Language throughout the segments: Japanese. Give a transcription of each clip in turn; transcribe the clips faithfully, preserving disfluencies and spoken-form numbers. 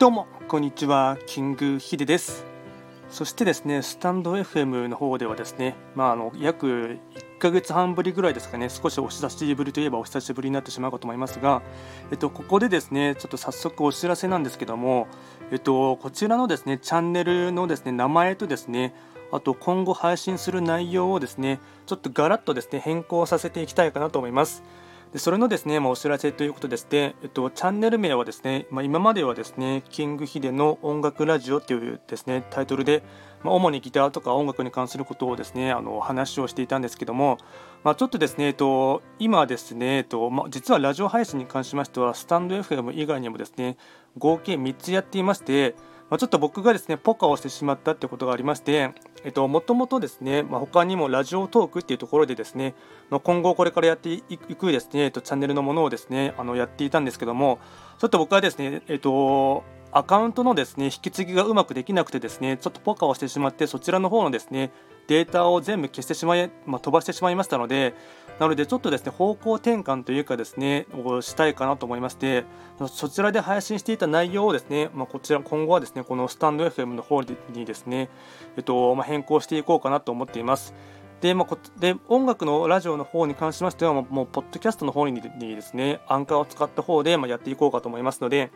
どうもこんにちは、キングヒデです。そしてですね、スタンド エフエム の方ではですね、まあ、あの約いっかげつはんぶりぐらいですかね、少しお久しぶりといえばお久しぶりになってしまうかと思いますが、えっと、ここでですねちょっと早速お知らせなんですけども、えっと、こちらのですねチャンネルのですね名前とですね、あと今後配信する内容をですねちょっとガラッとですね変更させていきたいかなと思います。でそれのですね、まあ、お知らせということでして、えっと、チャンネル名はですね、まあ、今まではですねキングヒデの音楽ラジオというですねタイトルで、まあ、主にギターとか音楽に関することをですねあの話をしていたんですけども、まあ、ちょっとですね、えっと、今ですね、えっとまあ、実はラジオ配信に関しましてはスタンド エフエム 以外にもですね合計みっつやっていまして、まあ、ちょっと僕がですねポカをしてしまったということがありまして、えっと、もともとですね、まあ、他にもラジオトークっていうところでですね、まあ、今後これからやっていくですね、えっと、チャンネルのものをですねあのやっていたんですけども、ちょっと僕はですね、えっと、アカウントのですね引き継ぎがうまくできなくてですね、ちょっとポカをしてしまってそちらの方のですねデータを全部消してしまい、まあ、飛ばしてしまいましたので、なのでちょっとですね方向転換というかですねをしたいかなと思いまして、そちらで配信していた内容をですね、まあ、こちら今後はですねこのスタンド エフエム の方にですね、えっとまあ、変更していこうかなと思っています。で、まあ、こで音楽のラジオの方に関しましては、もうポッドキャストの方にですねアンカーを使った方で、まあ、やっていこうかと思いますので、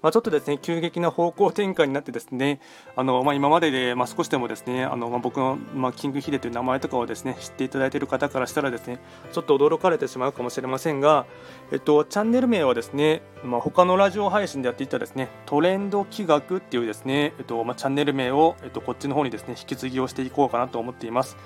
まあ、ちょっとですね急激な方向転換になってですね、あの、まあ、今までで、まあ、少しでもですねあの、まあ、僕の、まあ、キングヒデという名前とかをですね知っていただいている方からしたらですねちょっと驚かれてしまうかもしれませんが、えっと、チャンネル名はですね、まあ、他のラジオ配信でやっていたですねトレンド企画っていうですね、えっとまあ、チャンネル名を、えっと、こっちの方にですね引き継ぎをしていこうかなと思っています。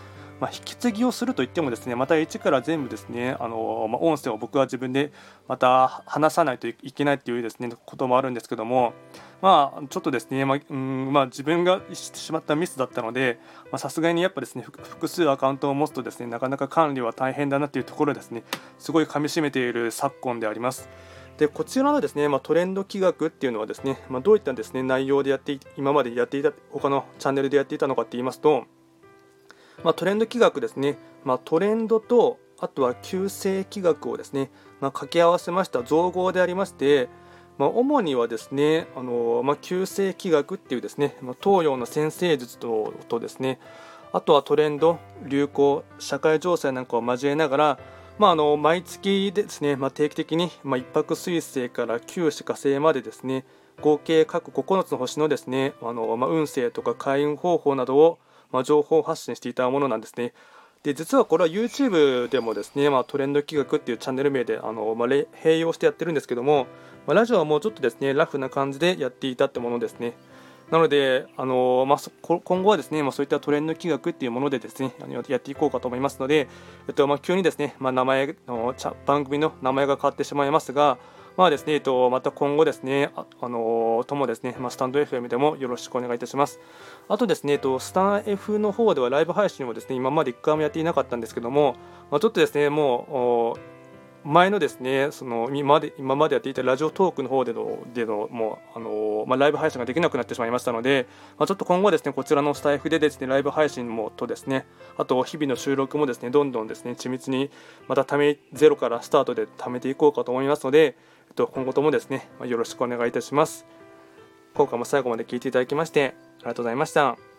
まあ、引き継ぎをするといってもですねまた一から全部ですねあの、まあ、音声を僕は自分でまた話さないといけないというですねこともあるんですけども、まあちょっとですね、まあうんまあ、自分がしてしまったミスだったので、さすがにやっぱですね複数アカウントを持つとですねなかなか管理は大変だなというところですねすごいかみしめている昨今であります。でこちらのですね、まあ、トレンド企画っていうのはですね、まあ、どういったですね内容でやって今までやっていた他のチャンネルでやっていたのかって言いますと、まあ、トレンド企画ですね、まあ、トレンドとあとは旧正企画をですね、まあ、掛け合わせました造語でありまして、まあ、主にはですねあの、まあ、旧正企画っていうですね、まあ、東洋の先生術 と, とですねあとはトレンド、流行、社会情勢なんかを交えながら、まあ、あの毎月ですね、まあ、定期的に、まあ、一泊水星から九死火星までですね合計各ここのつの星のですねあの、まあ、運勢とか開運方法などをまあ、情報発信していたものなんですね。で実はこれは YouTube でもですね、まあ、トレンド企画っていうチャンネル名であの、まあ、併用してやってるんですけども、まあ、ラジオはもうちょっとですねラフな感じでやっていたってものですね。なのであの、まあ、今後はですね、まあ、そういったトレンド企画っていうものでですねやっていこうかと思いますので、えっとまあ、急にですね、まあ、名前の番組の名前が変わってしまいますが、まあですねえっと、また今後ですね、あ、あのー、ともですね、まあ、スタンド エフエム でもよろしくお願いいたします。あとですね、えっと、スタン F の方ではライブ配信もですね、今までいっかいもやっていなかったんですけども、まあ、ちょっとですね、もう前のですね、その今まで、今までやっていたラジオトークの方での、でのもう、あのーまあ、ライブ配信ができなくなってしまいましたので、まあ、ちょっと今後はですね、こちらのスタン F でですね、ライブ配信もとですね、あと日々の収録もですね、どんどんですね、緻密にまたためゼロからスタートで貯めていこうかと思いますので、今後ともですねよろしくお願いいたします。今回も最後まで聞いていただきましてありがとうございました。